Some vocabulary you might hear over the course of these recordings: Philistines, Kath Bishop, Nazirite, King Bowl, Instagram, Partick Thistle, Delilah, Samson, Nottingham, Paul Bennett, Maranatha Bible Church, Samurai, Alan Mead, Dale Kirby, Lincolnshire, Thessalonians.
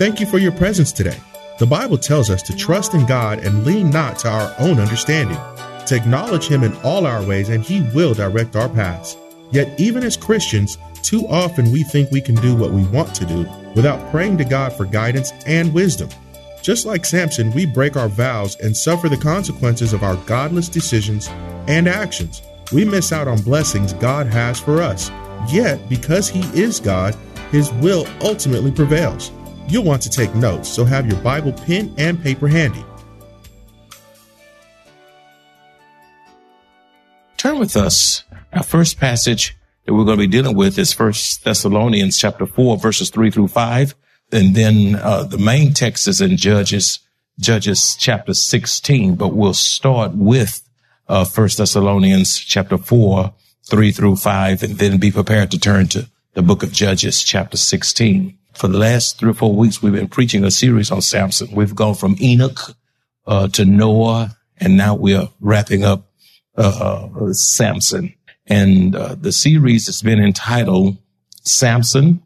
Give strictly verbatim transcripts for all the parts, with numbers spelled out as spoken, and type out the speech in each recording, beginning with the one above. Thank you for your presence today. The Bible tells us to trust in God and lean not to our own understanding, to acknowledge Him in all our ways, and He will direct our paths. Yet even as Christians, too often we think we can do what we want to do without praying to God for guidance and wisdom. Just like Samson, we break our vows and suffer the consequences of our godless decisions and actions. We miss out on blessings God has for us. Yet, because He is God, His will ultimately prevails. You'll want to take notes, so have your Bible, pen, and paper handy. Turn with us. Our first passage that we're going to be dealing with is First Thessalonians chapter four, verses three through five. And then uh, the main text is in Judges, Judges chapter sixteen. But we'll start with uh, First Thessalonians chapter four, three through five, and then be prepared to turn to the book of Judges chapter sixteen. For the last three or four weeks, we've been preaching a series on Samson. We've gone from Enoch uh, to Noah, and now we're wrapping up uh, uh, Samson. And uh, the series has been entitled Samson,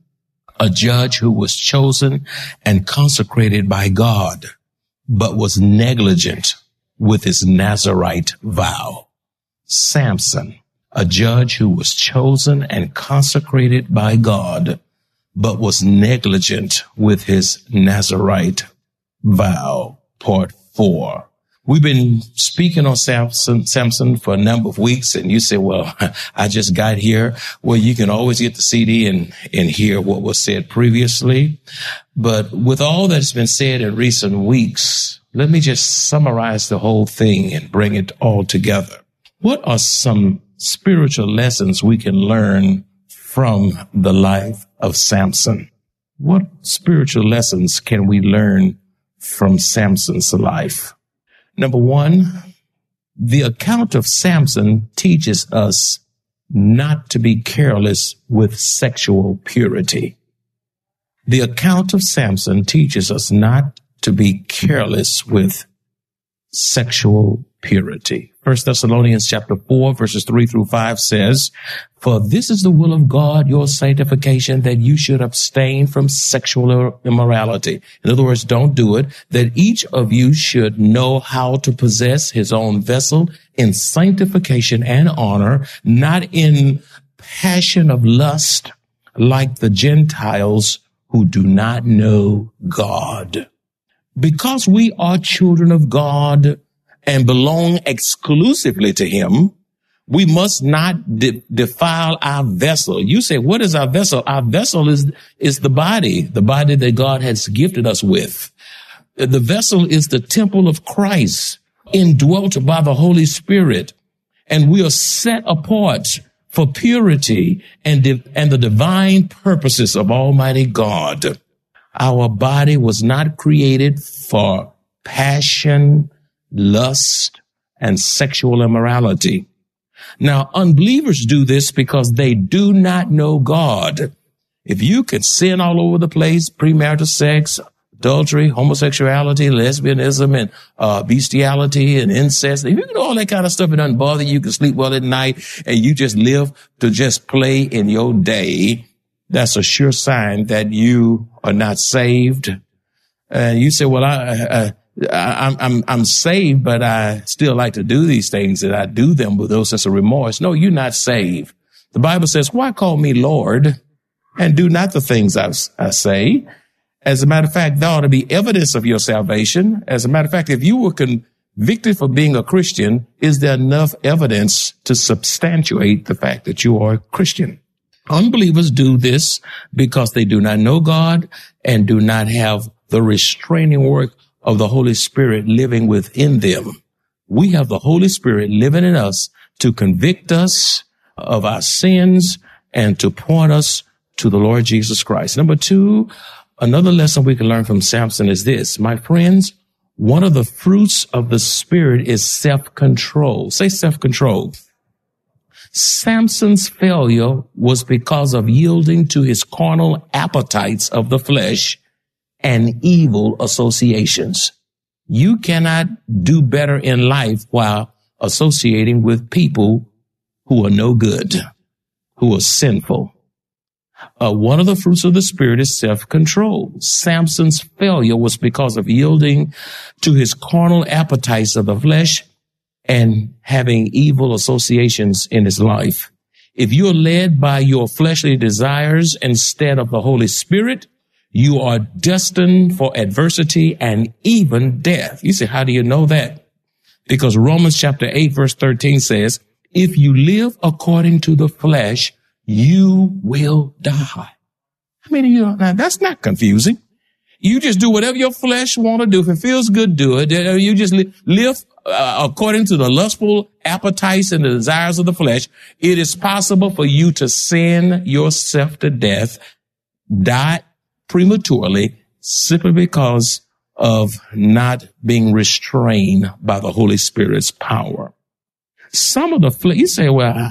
a judge who was chosen and consecrated by God, but was negligent with his Nazirite vow. Samson, a judge who was chosen and consecrated by God, but was negligent with his Nazirite vow, part four. We've been speaking on Samson, Samson for a number of weeks, and you say, well, I just got here. Well, you can always get the C D and, and hear what was said previously. But with all that's been said in recent weeks, let me just summarize the whole thing and bring it all together. What are some spiritual lessons we can learn from the life of Samson? What spiritual lessons can we learn from Samson's life? Number one, the account of Samson teaches us not to be careless with sexual purity. The account of Samson teaches us not to be careless with sexual purity. First Thessalonians chapter four, verses three through five says, for this is the will of God, your sanctification, that you should abstain from sexual immorality. In other words, don't do it, that each of you should know how to possess his own vessel in sanctification and honor, not in passion of lust, like the Gentiles who do not know God. Because we are children of God and belong exclusively to him, we must not de- defile our vessel. You say, what is our vessel? Our vessel is, is the body, the body that God has gifted us with. The vessel is the temple of Christ, indwelt by the Holy Spirit. And we are set apart for purity and, div- and the divine purposes of Almighty God. Our body was not created for passion, lust, and sexual immorality. Now, unbelievers do this because they do not know God. If you can sin all over the place, premarital sex, adultery, homosexuality, lesbianism, and uh, bestiality, and incest, if you can do all that kind of stuff, it doesn't bother you, you can sleep well at night, and you just live to just play in your day, that's a sure sign that you are not saved. And you say, well, I... I I'm, I'm, I'm saved, but I still like to do these things, and I do them with no sense of remorse. No, you're not saved. The Bible says, why call me Lord and do not the things I, I say? As a matter of fact, there ought to be evidence of your salvation. As a matter of fact, if you were convicted for being a Christian, is there enough evidence to substantiate the fact that you are a Christian? Unbelievers do this because they do not know God and do not have the restraining work of the Holy Spirit living within them. We have the Holy Spirit living in us to convict us of our sins and to point us to the Lord Jesus Christ. Number two, another lesson we can learn from Samson is this. My friends, one of the fruits of the Spirit is self-control. Say self-control. Samson's failure was because of yielding to his carnal appetites of the flesh and evil associations. You cannot do better in life while associating with people who are no good, who are sinful. Uh, one of the fruits of the Spirit is self-control. Samson's failure was because of yielding to his carnal appetites of the flesh and having evil associations in his life. If you're led by your fleshly desires instead of the Holy Spirit, you are destined for adversity and even death. You say, how do you know that? Because Romans chapter eight, verse thirteen says, if you live according to the flesh, you will die. I mean, you know, now that's not confusing. You just do whatever your flesh want to do. If it feels good, do it. You just li- live uh, according to the lustful appetites and the desires of the flesh. It is possible for you to sin yourself to death, die prematurely, simply because of not being restrained by the Holy Spirit's power. Some of the flesh, you say, well,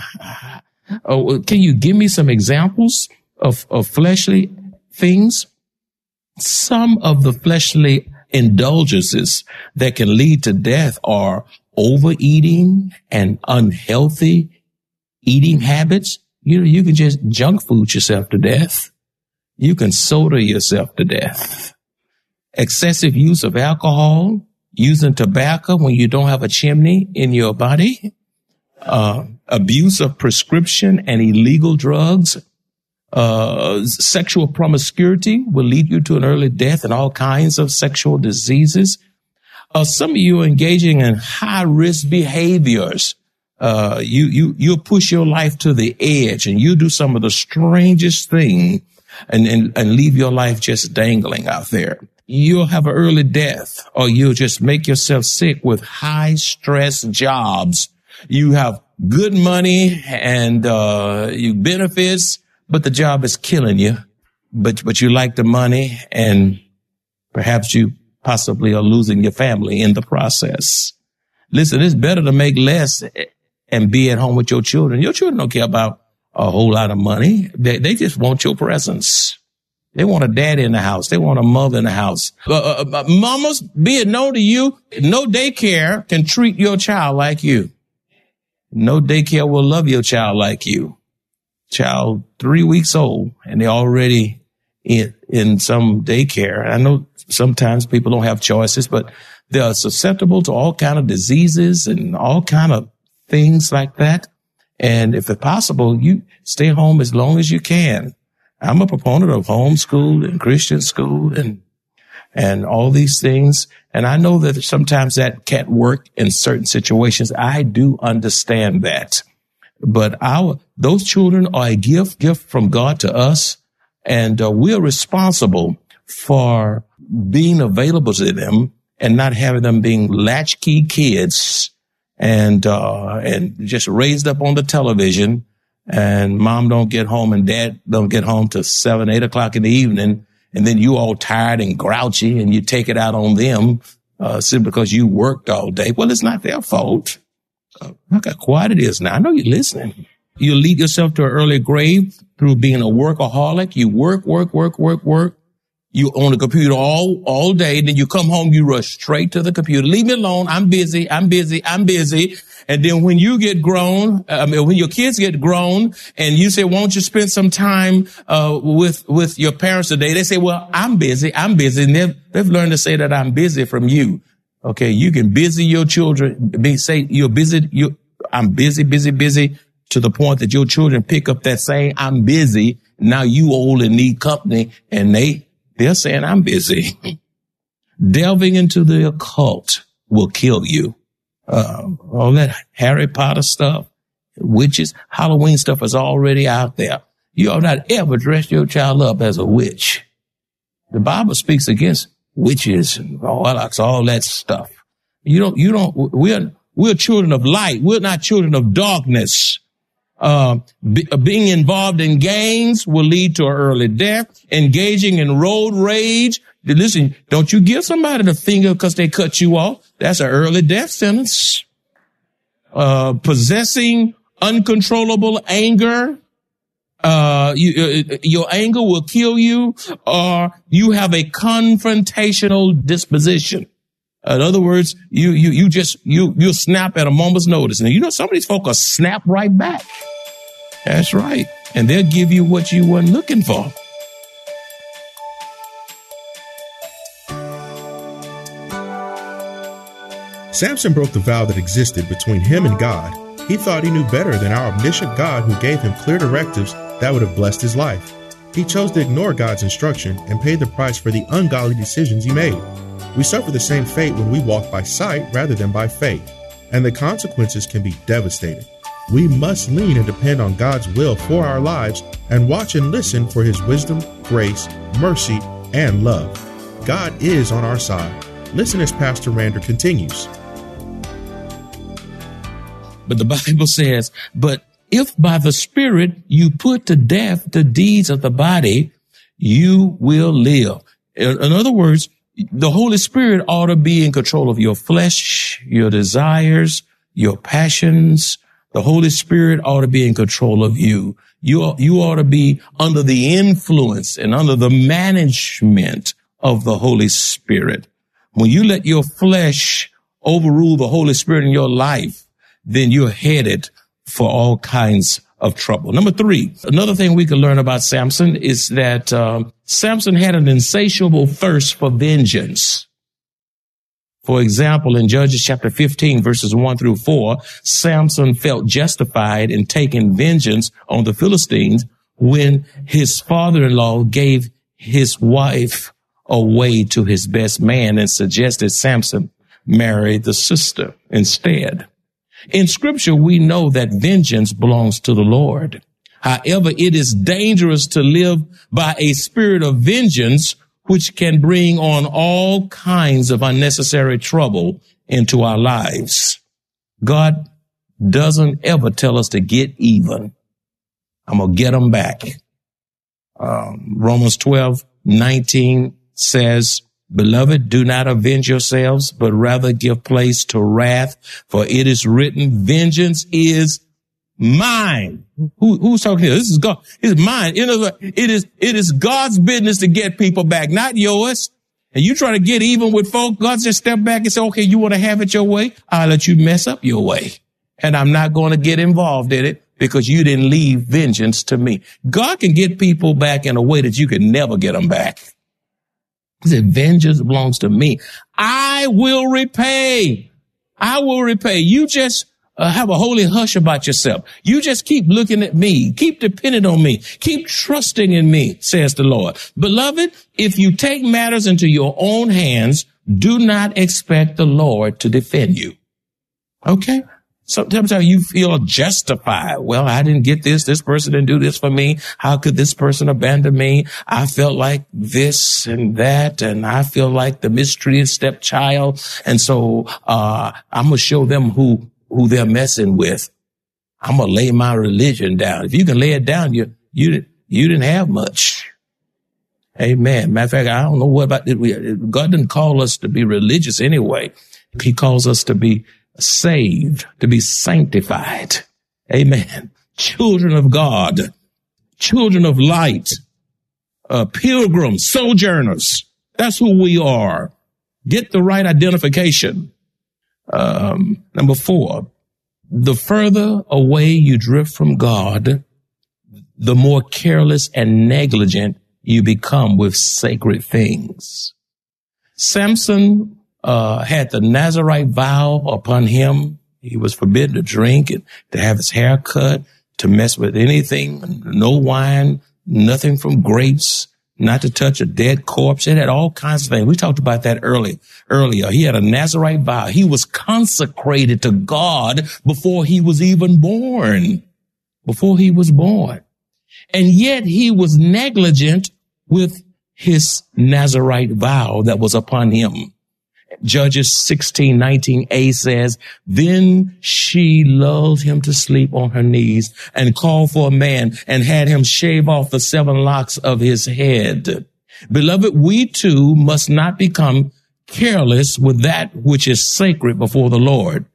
Uh, can you give me some examples of, of fleshly things? Some of the fleshly indulgences that can lead to death are overeating and unhealthy eating habits. You know, you can just junk food yourself to death. You can soda yourself to death. Excessive use of alcohol, using tobacco when you don't have a chimney in your body. Uh, abuse of prescription and illegal drugs, uh, sexual promiscuity will lead you to an early death and all kinds of sexual diseases. Uh, some of you are engaging in high risk behaviors. Uh, you, you, you'll push your life to the edge and you do some of the strangest thing and, and, and leave your life just dangling out there. You'll have an early death or you'll just make yourself sick with high stress jobs. You have good money and uh you benefits, but the job is killing you. But but you like the money, and perhaps you possibly are losing your family in the process. Listen, it's better to make less and be at home with your children. Your children don't care about a whole lot of money. They they just want your presence. They want a daddy in the house. They want a mother in the house. Uh, uh, mamas, be it known to you, no daycare can treat your child like you. No daycare will love your child like you. Child three weeks old, and they're already in, in some daycare. I know sometimes people don't have choices, but they are susceptible to all kind of diseases and all kind of things like that. And if it's possible, you stay home as long as you can. I'm a proponent of homeschool and Christian school and and all these things. And I know that sometimes that can't work in certain situations. I do understand that. But our those children are a gift, gift from God to us. And uh, we're responsible for being available to them and not having them being latchkey kids and uh and just raised up on the television. And mom don't get home and dad don't get home till seven, eight o'clock in the evening. And then you all tired and grouchy and you take it out on them uh simply because you worked all day. Well, it's not their fault. Uh, look how quiet it is now. I know you're listening. You lead yourself to an early grave through being a workaholic. You work, work, work, work, work. You on the computer all all day. Then you come home, you rush straight to the computer. Leave me alone. I'm busy. I'm busy. I'm busy. And then when you get grown, I mean, when your kids get grown and you say, won't you spend some time, uh, with, with your parents today? They say, well, I'm busy. I'm busy. And they've, they've learned to say that I'm busy from you. Okay. You can busy your children, be, say you're busy. You, I'm busy, busy, busy to the point that your children pick up that saying, I'm busy. Now you old and need company. And they, they're saying, I'm busy. Delving into the occult will kill you. Uh, all that Harry Potter stuff, witches, Halloween stuff is already out there. You ought not ever dress your child up as a witch. The Bible speaks against witches and warlocks, all that stuff. You don't, you don't, we're, we're children of light. We're not children of darkness. Uh, be, being involved in gangs will lead to early death. Engaging in road rage. Listen, don't you give somebody the finger because they cut you off. That's an early death sentence. Uh, possessing uncontrollable anger. Uh, you, uh, your anger will kill you, or you have a confrontational disposition. In other words, you, you, you just, you, you'll snap at a moment's notice. And you know, some of these folk will snap right back. That's right. And they'll give you what you weren't looking for. Samson broke the vow that existed between him and God. He thought he knew better than our omniscient God who gave him clear directives that would have blessed his life. He chose to ignore God's instruction and paid the price for the ungodly decisions he made. We suffer the same fate when we walk by sight rather than by faith, and the consequences can be devastating. We must lean and depend on God's will for our lives and watch and listen for His wisdom, grace, mercy, and love. God is on our side. Listen as Pastor Rander continues. But the Bible says, but if by the Spirit you put to death the deeds of the body, you will live. In, in other words, the Holy Spirit ought to be in control of your flesh, your desires, your passions. The Holy Spirit ought to be in control of you. You, you ought to be under the influence and under the management of the Holy Spirit. When you let your flesh overrule the Holy Spirit in your life, then you're headed for all kinds of trouble. Number three, another thing we can learn about Samson is that um, Samson had an insatiable thirst for vengeance. For example, in Judges chapter fifteen, verses one through four, Samson felt justified in taking vengeance on the Philistines when his father-in-law gave his wife away to his best man and suggested Samson marry the sister instead. In Scripture, we know that vengeance belongs to the Lord. However, it is dangerous to live by a spirit of vengeance, which can bring on all kinds of unnecessary trouble into our lives. God doesn't ever tell us to get even. I'm going to get them back. Um, Romans twelve nineteen says, Beloved, do not avenge yourselves, but rather give place to wrath, for it is written, vengeance is mine. Who, who's talking here? This is God. It's mine. It is, it is God's business to get people back, not yours. And you try to get even with folk, God just step back and say, okay, you want to have it your way? I'll let you mess up your way. And I'm not going to get involved in it because you didn't leave vengeance to me. God can get people back in a way that you can never get them back. He said, vengeance belongs to me. I will repay. I will repay. You just uh, have a holy hush about yourself. You just keep looking at me. Keep depending on me. Keep trusting in me, says the Lord. Beloved, if you take matters into your own hands, do not expect the Lord to defend you. Okay? Sometimes you feel justified. Well, I didn't get this. This person didn't do this for me. How could this person abandon me? I felt like this and that, and I feel like the mistreated stepchild. And so uh I'm going to show them who who they're messing with. I'm going to lay my religion down. If you can lay it down, you you you didn't have much. Amen. Matter of fact, I don't know what about it. God didn't call us to be religious anyway. He calls us to be saved, to be sanctified. Amen. Children of God, children of light, uh, pilgrims, sojourners. That's who we are. Get the right identification. Um, number four, the further away you drift from God, the more careless and negligent you become with sacred things. Samson Uh, had the Nazarite vow upon him. He was forbidden to drink and to have his hair cut, to mess with anything, no wine, nothing from grapes, not to touch a dead corpse. It had all kinds of things. We talked about that early, earlier. He had a Nazarite vow. He was consecrated to God before he was even born, before he was born. And yet he was negligent with his Nazarite vow that was upon him. Judges sixteen nineteen a says, then she lulled him to sleep on her knees and called for a man and had him shave off the seven locks of his head. Beloved, we too must not become careless with that which is sacred before the Lord.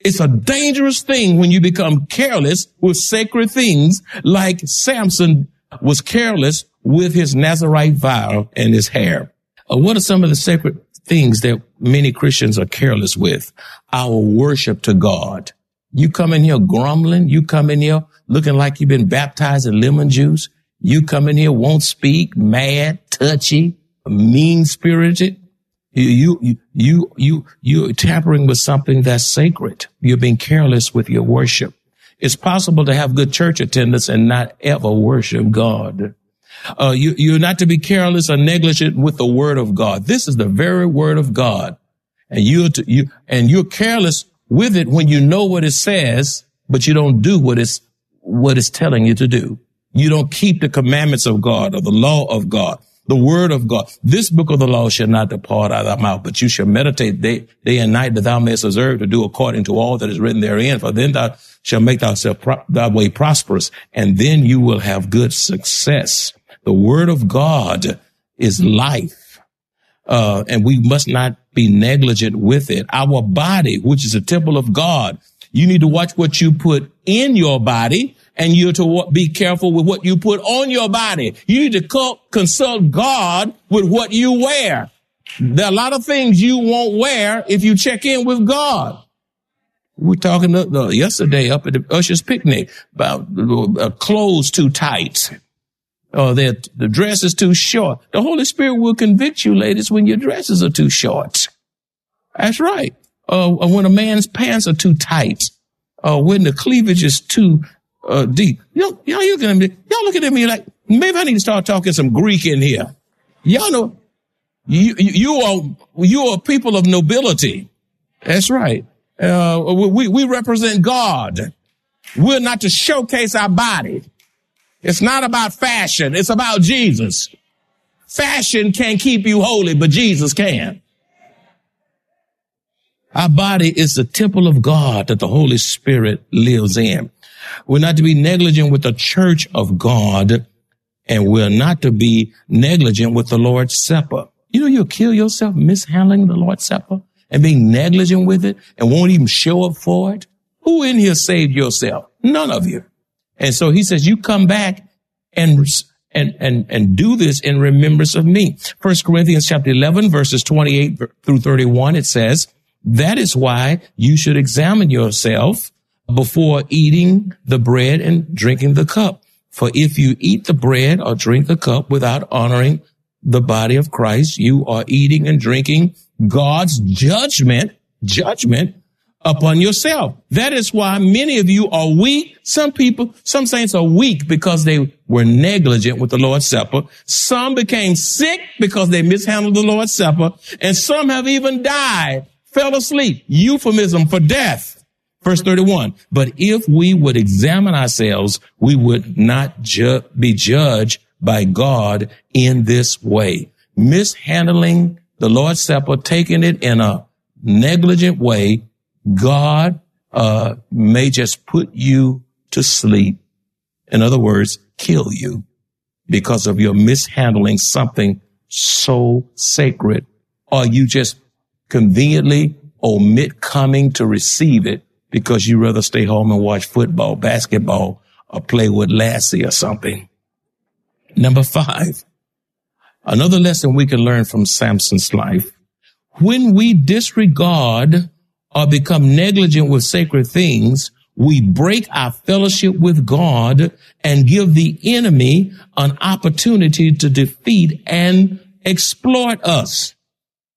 It's a dangerous thing when you become careless with sacred things, like Samson was careless with his Nazarite vow and his hair. Uh, what are some of the sacred things that many Christians are careless with? Our worship to God. You come in here grumbling. You come in here looking like you've been baptized in lemon juice. You come in here, won't speak, mad, touchy, mean-spirited. You, you, you, you, you're tampering with something that's sacred. You're being careless with your worship. It's possible to have good church attendance and not ever worship God. Uh, you, you're not to be careless or negligent with the word of God. This is the very word of God. And you're to, you, and you're careless with it when you know what it says, but you don't do what it's, what it's telling you to do. You don't keep the commandments of God or the law of God. The word of God. This book of the law shall not depart out of thy mouth, but you shall meditate day, day and night, that thou mayest observe to do according to all that is written therein. For then thou shalt make thyself pro- thy way prosperous, and then you will have good success. The word of God is life, uh, and we must not be negligent with it. Our body, which is a temple of God, you need to watch what you put in your body. And you're to be careful with what you put on your body. You need to consult God with what you wear. There are a lot of things you won't wear if you check in with God. We were talking yesterday up at the Usher's picnic about clothes too tight. Or the dress is too short. The Holy Spirit will convict you, ladies, when your dresses are too short. That's right. Or uh, when a man's pants are too tight. Or uh, when the cleavage is too Uh, deep. Y'all, y'all, you're gonna be, y'all looking at me like, maybe I need to start talking some Greek in here. Y'all know, you, you are, you are people of nobility. That's right. Uh, we, we represent God. We're not to showcase our body. It's not about fashion. It's about Jesus. Fashion can't keep you holy, but Jesus can. Our body is the temple of God that the Holy Spirit lives in. We're not to be negligent with the church of God, and we're not to be negligent with the Lord's Supper. You know, you'll kill yourself mishandling the Lord's Supper and being negligent with it and won't even show up for it. Who in here saved yourself? None of you. And so he says, you come back and and and and do this in remembrance of me. First Corinthians chapter eleven, verses twenty-eight through thirty-one, it says, that is why you should examine yourself before eating the bread and drinking the cup. For if you eat the bread or drink the cup without honoring the body of Christ, you are eating and drinking God's judgment, judgment upon yourself. That is why many of you are weak. Some people, some saints are weak because they were negligent with the Lord's Supper. Some became sick because they mishandled the Lord's Supper. And some have even died, fell asleep, euphemism for death. Verse thirty-one, but if we would examine ourselves, we would not ju- be judged by God in this way. Mishandling the Lord's Supper, taking it in a negligent way, God uh may just put you to sleep. In other words, kill you because of your mishandling something so sacred, or you just conveniently omit coming to receive it, because you'd rather stay home and watch football, basketball, or play with Lassie or something. Number five, another lesson we can learn from Samson's life. When we disregard or become negligent with sacred things, we break our fellowship with God and give the enemy an opportunity to defeat and exploit us.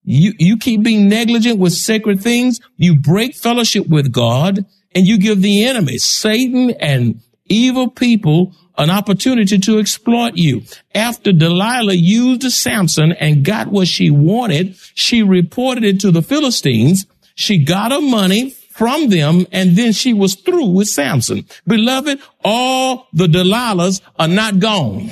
You, you keep being negligent with sacred things. You break fellowship with God, and you give the enemy, Satan and evil people, an opportunity to exploit you. After Delilah used Samson and got what she wanted, she reported it to the Philistines. She got her money from them, and then she was through with Samson. Beloved, all the Delilahs are not gone.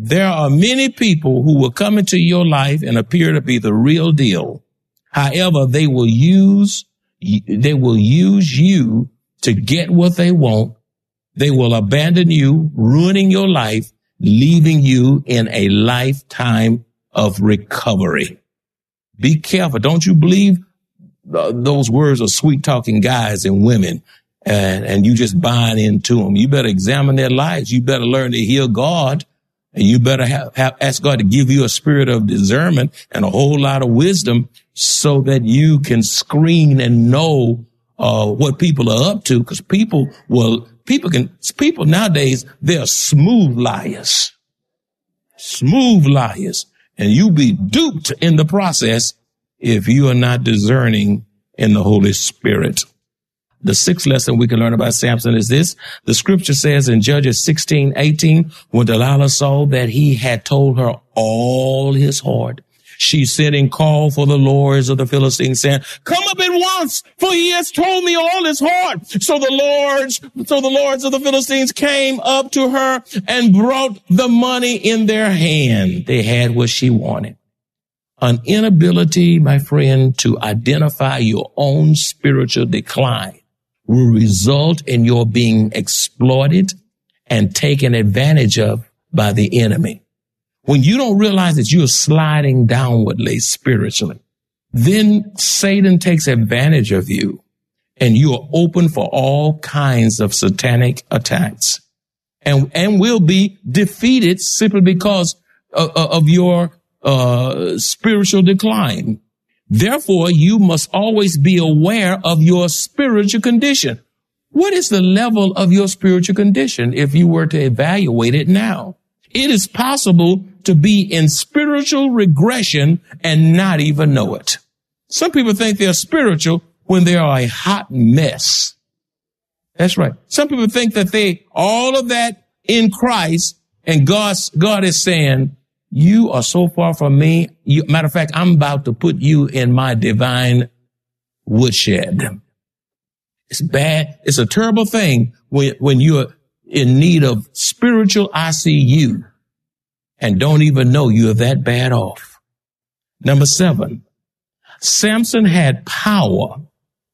There are many people who will come into your life and appear to be the real deal. However, they will use, they will use you to get what they want. They will abandon you, ruining your life, leaving you in a lifetime of recovery. Be careful. Don't you believe those words of sweet talking guys and women and, and you just buying into them. You better examine their lives. You better learn to hear God. And you better have, have ask God to give you a spirit of discernment and a whole lot of wisdom so that you can screen and know uh what people are up to. Because people will people can people nowadays, they're smooth liars. Smooth liars. And you'll be duped in the process if you are not discerning in the Holy Spirit. The sixth lesson we can learn about Samson is this. The scripture says in Judges sixteen eighteen, when Delilah saw that he had told her all his heart, she sent and called for the lords of the Philistines, saying, "Come up at once, for he has told me all his heart." So the lords, so the lords of the Philistines came up to her and brought the money in their hand. They had what she wanted. An inability, my friend, to identify your own spiritual decline will result in your being exploited and taken advantage of by the enemy. When you don't realize that you're sliding downwardly spiritually, then Satan takes advantage of you and you are open for all kinds of satanic attacks and, and will be defeated simply because of, of your uh, spiritual decline. Therefore, you must always be aware of your spiritual condition. What is the level of your spiritual condition if you were to evaluate it now? It is possible to be in spiritual regression and not even know it. Some people think they're spiritual when they are a hot mess. That's right. Some people think that they, all of that in Christ, and God's, God is saying, "You are so far from me. You, matter of fact, I'm about to put you in my divine woodshed." It's bad. It's a terrible thing when, when you're in need of spiritual I C U and don't even know you're that bad off. Number seven, Samson had power.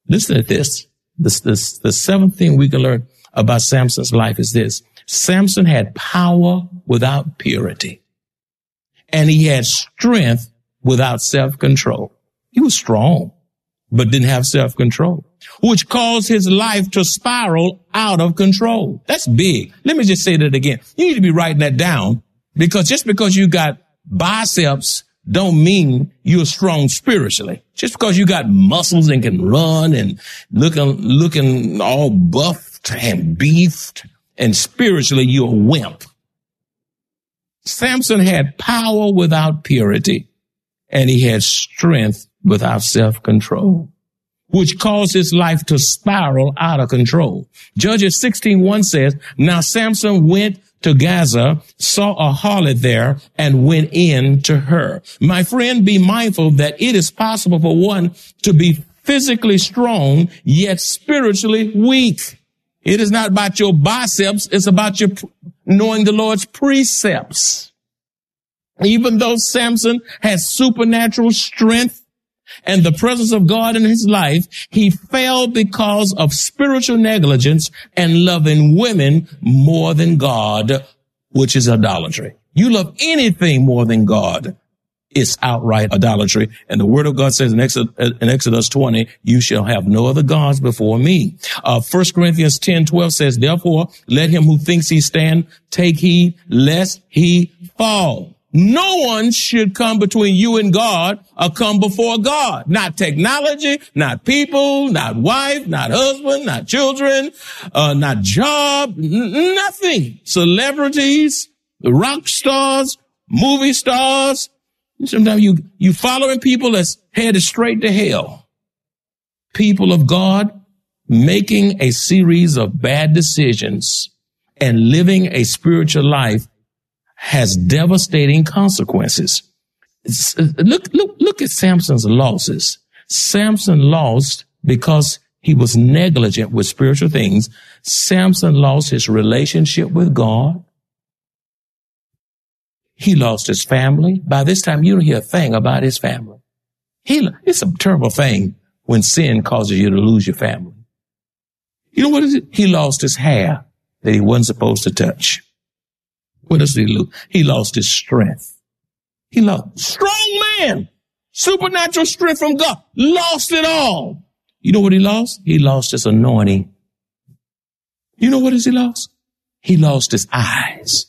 Listen to this. This, this, the seventh thing we can learn about Samson's life is this. Samson had power without purity. And he had strength without self-control. He was strong, but didn't have self-control, which caused his life to spiral out of control. That's big. Let me just say that again. You need to be writing that down, because just because you got biceps don't mean you're strong spiritually. Just because you got muscles and can run and looking, looking all buffed and beefed, and spiritually you're a wimp. Samson had power without purity, and he had strength without self-control, which caused his life to spiral out of control. Judges sixteen one says, "Now Samson went to Gaza, saw a harlot there, and went in to her." My friend, be mindful that it is possible for one to be physically strong, yet spiritually weak. It is not about your biceps. It's about your knowing the Lord's precepts. Even though Samson had supernatural strength and the presence of God in his life, he failed because of spiritual negligence and loving women more than God, which is idolatry. You love anything more than God, it's outright idolatry. And the word of God says in Exodus twenty, "You shall have no other gods before me." Uh, First Corinthians ten twelve says, "Therefore, let him who thinks he stand, take heed lest he fall." No one should come between you and God or come before God. Not technology, not people, not wife, not husband, not children, uh, not job, n- nothing. Celebrities, rock stars, movie stars. Sometimes you, you following people that's headed straight to hell. People of God making a series of bad decisions and living a spiritual life has devastating consequences. Look, look, look at Samson's losses. Samson lost because he was negligent with spiritual things. Samson lost his relationship with God. He lost his family. By this time, you don't hear a thing about his family. He, it's a terrible thing when sin causes you to lose your family. You know what is it? He lost his hair that he wasn't supposed to touch. What does he lose? He lost his strength. He lost strong man, supernatural strength from God, lost it all. You know what he lost? He lost his anointing. You know what is he lost? He lost his eyes.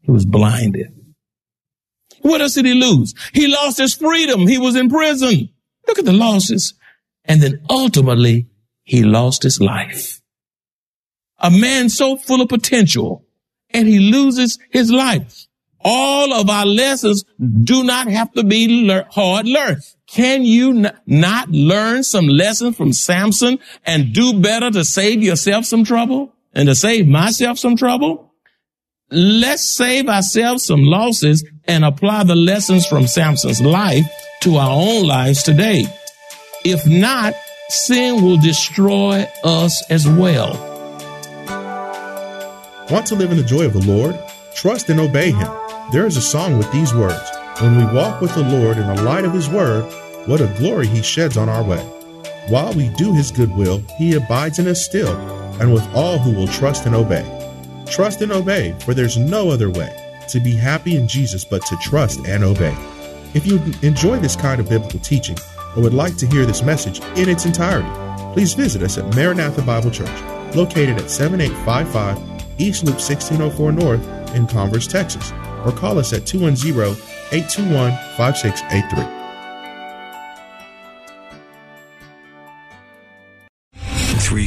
He was blinded. What else did he lose? He lost his freedom. He was in prison. Look at the losses. And then ultimately, he lost his life. A man so full of potential, and he loses his life. All of our lessons do not have to be lear- hard learned. Can you n- not learn some lessons from Samson and do better to save yourself some trouble and to save myself some trouble? Let's save ourselves some losses and apply the lessons from Samson's life to our own lives today. If not, sin will destroy us as well. Want to live in the joy of the Lord? Trust and obey him. There is a song with these words. When we walk with the Lord in the light of his word, what a glory he sheds on our way. While we do his good will, he abides in us still, and with all who will trust and obey. Trust and obey, for there's no other way to be happy in Jesus but to trust and obey. If you enjoy this kind of biblical teaching, or would like to hear this message in its entirety, please visit us at Maranatha Bible Church, located at seventy-eight fifty-five East Loop sixteen oh four North in Converse, Texas, or call us at two one zero, eight two one, five six eight three.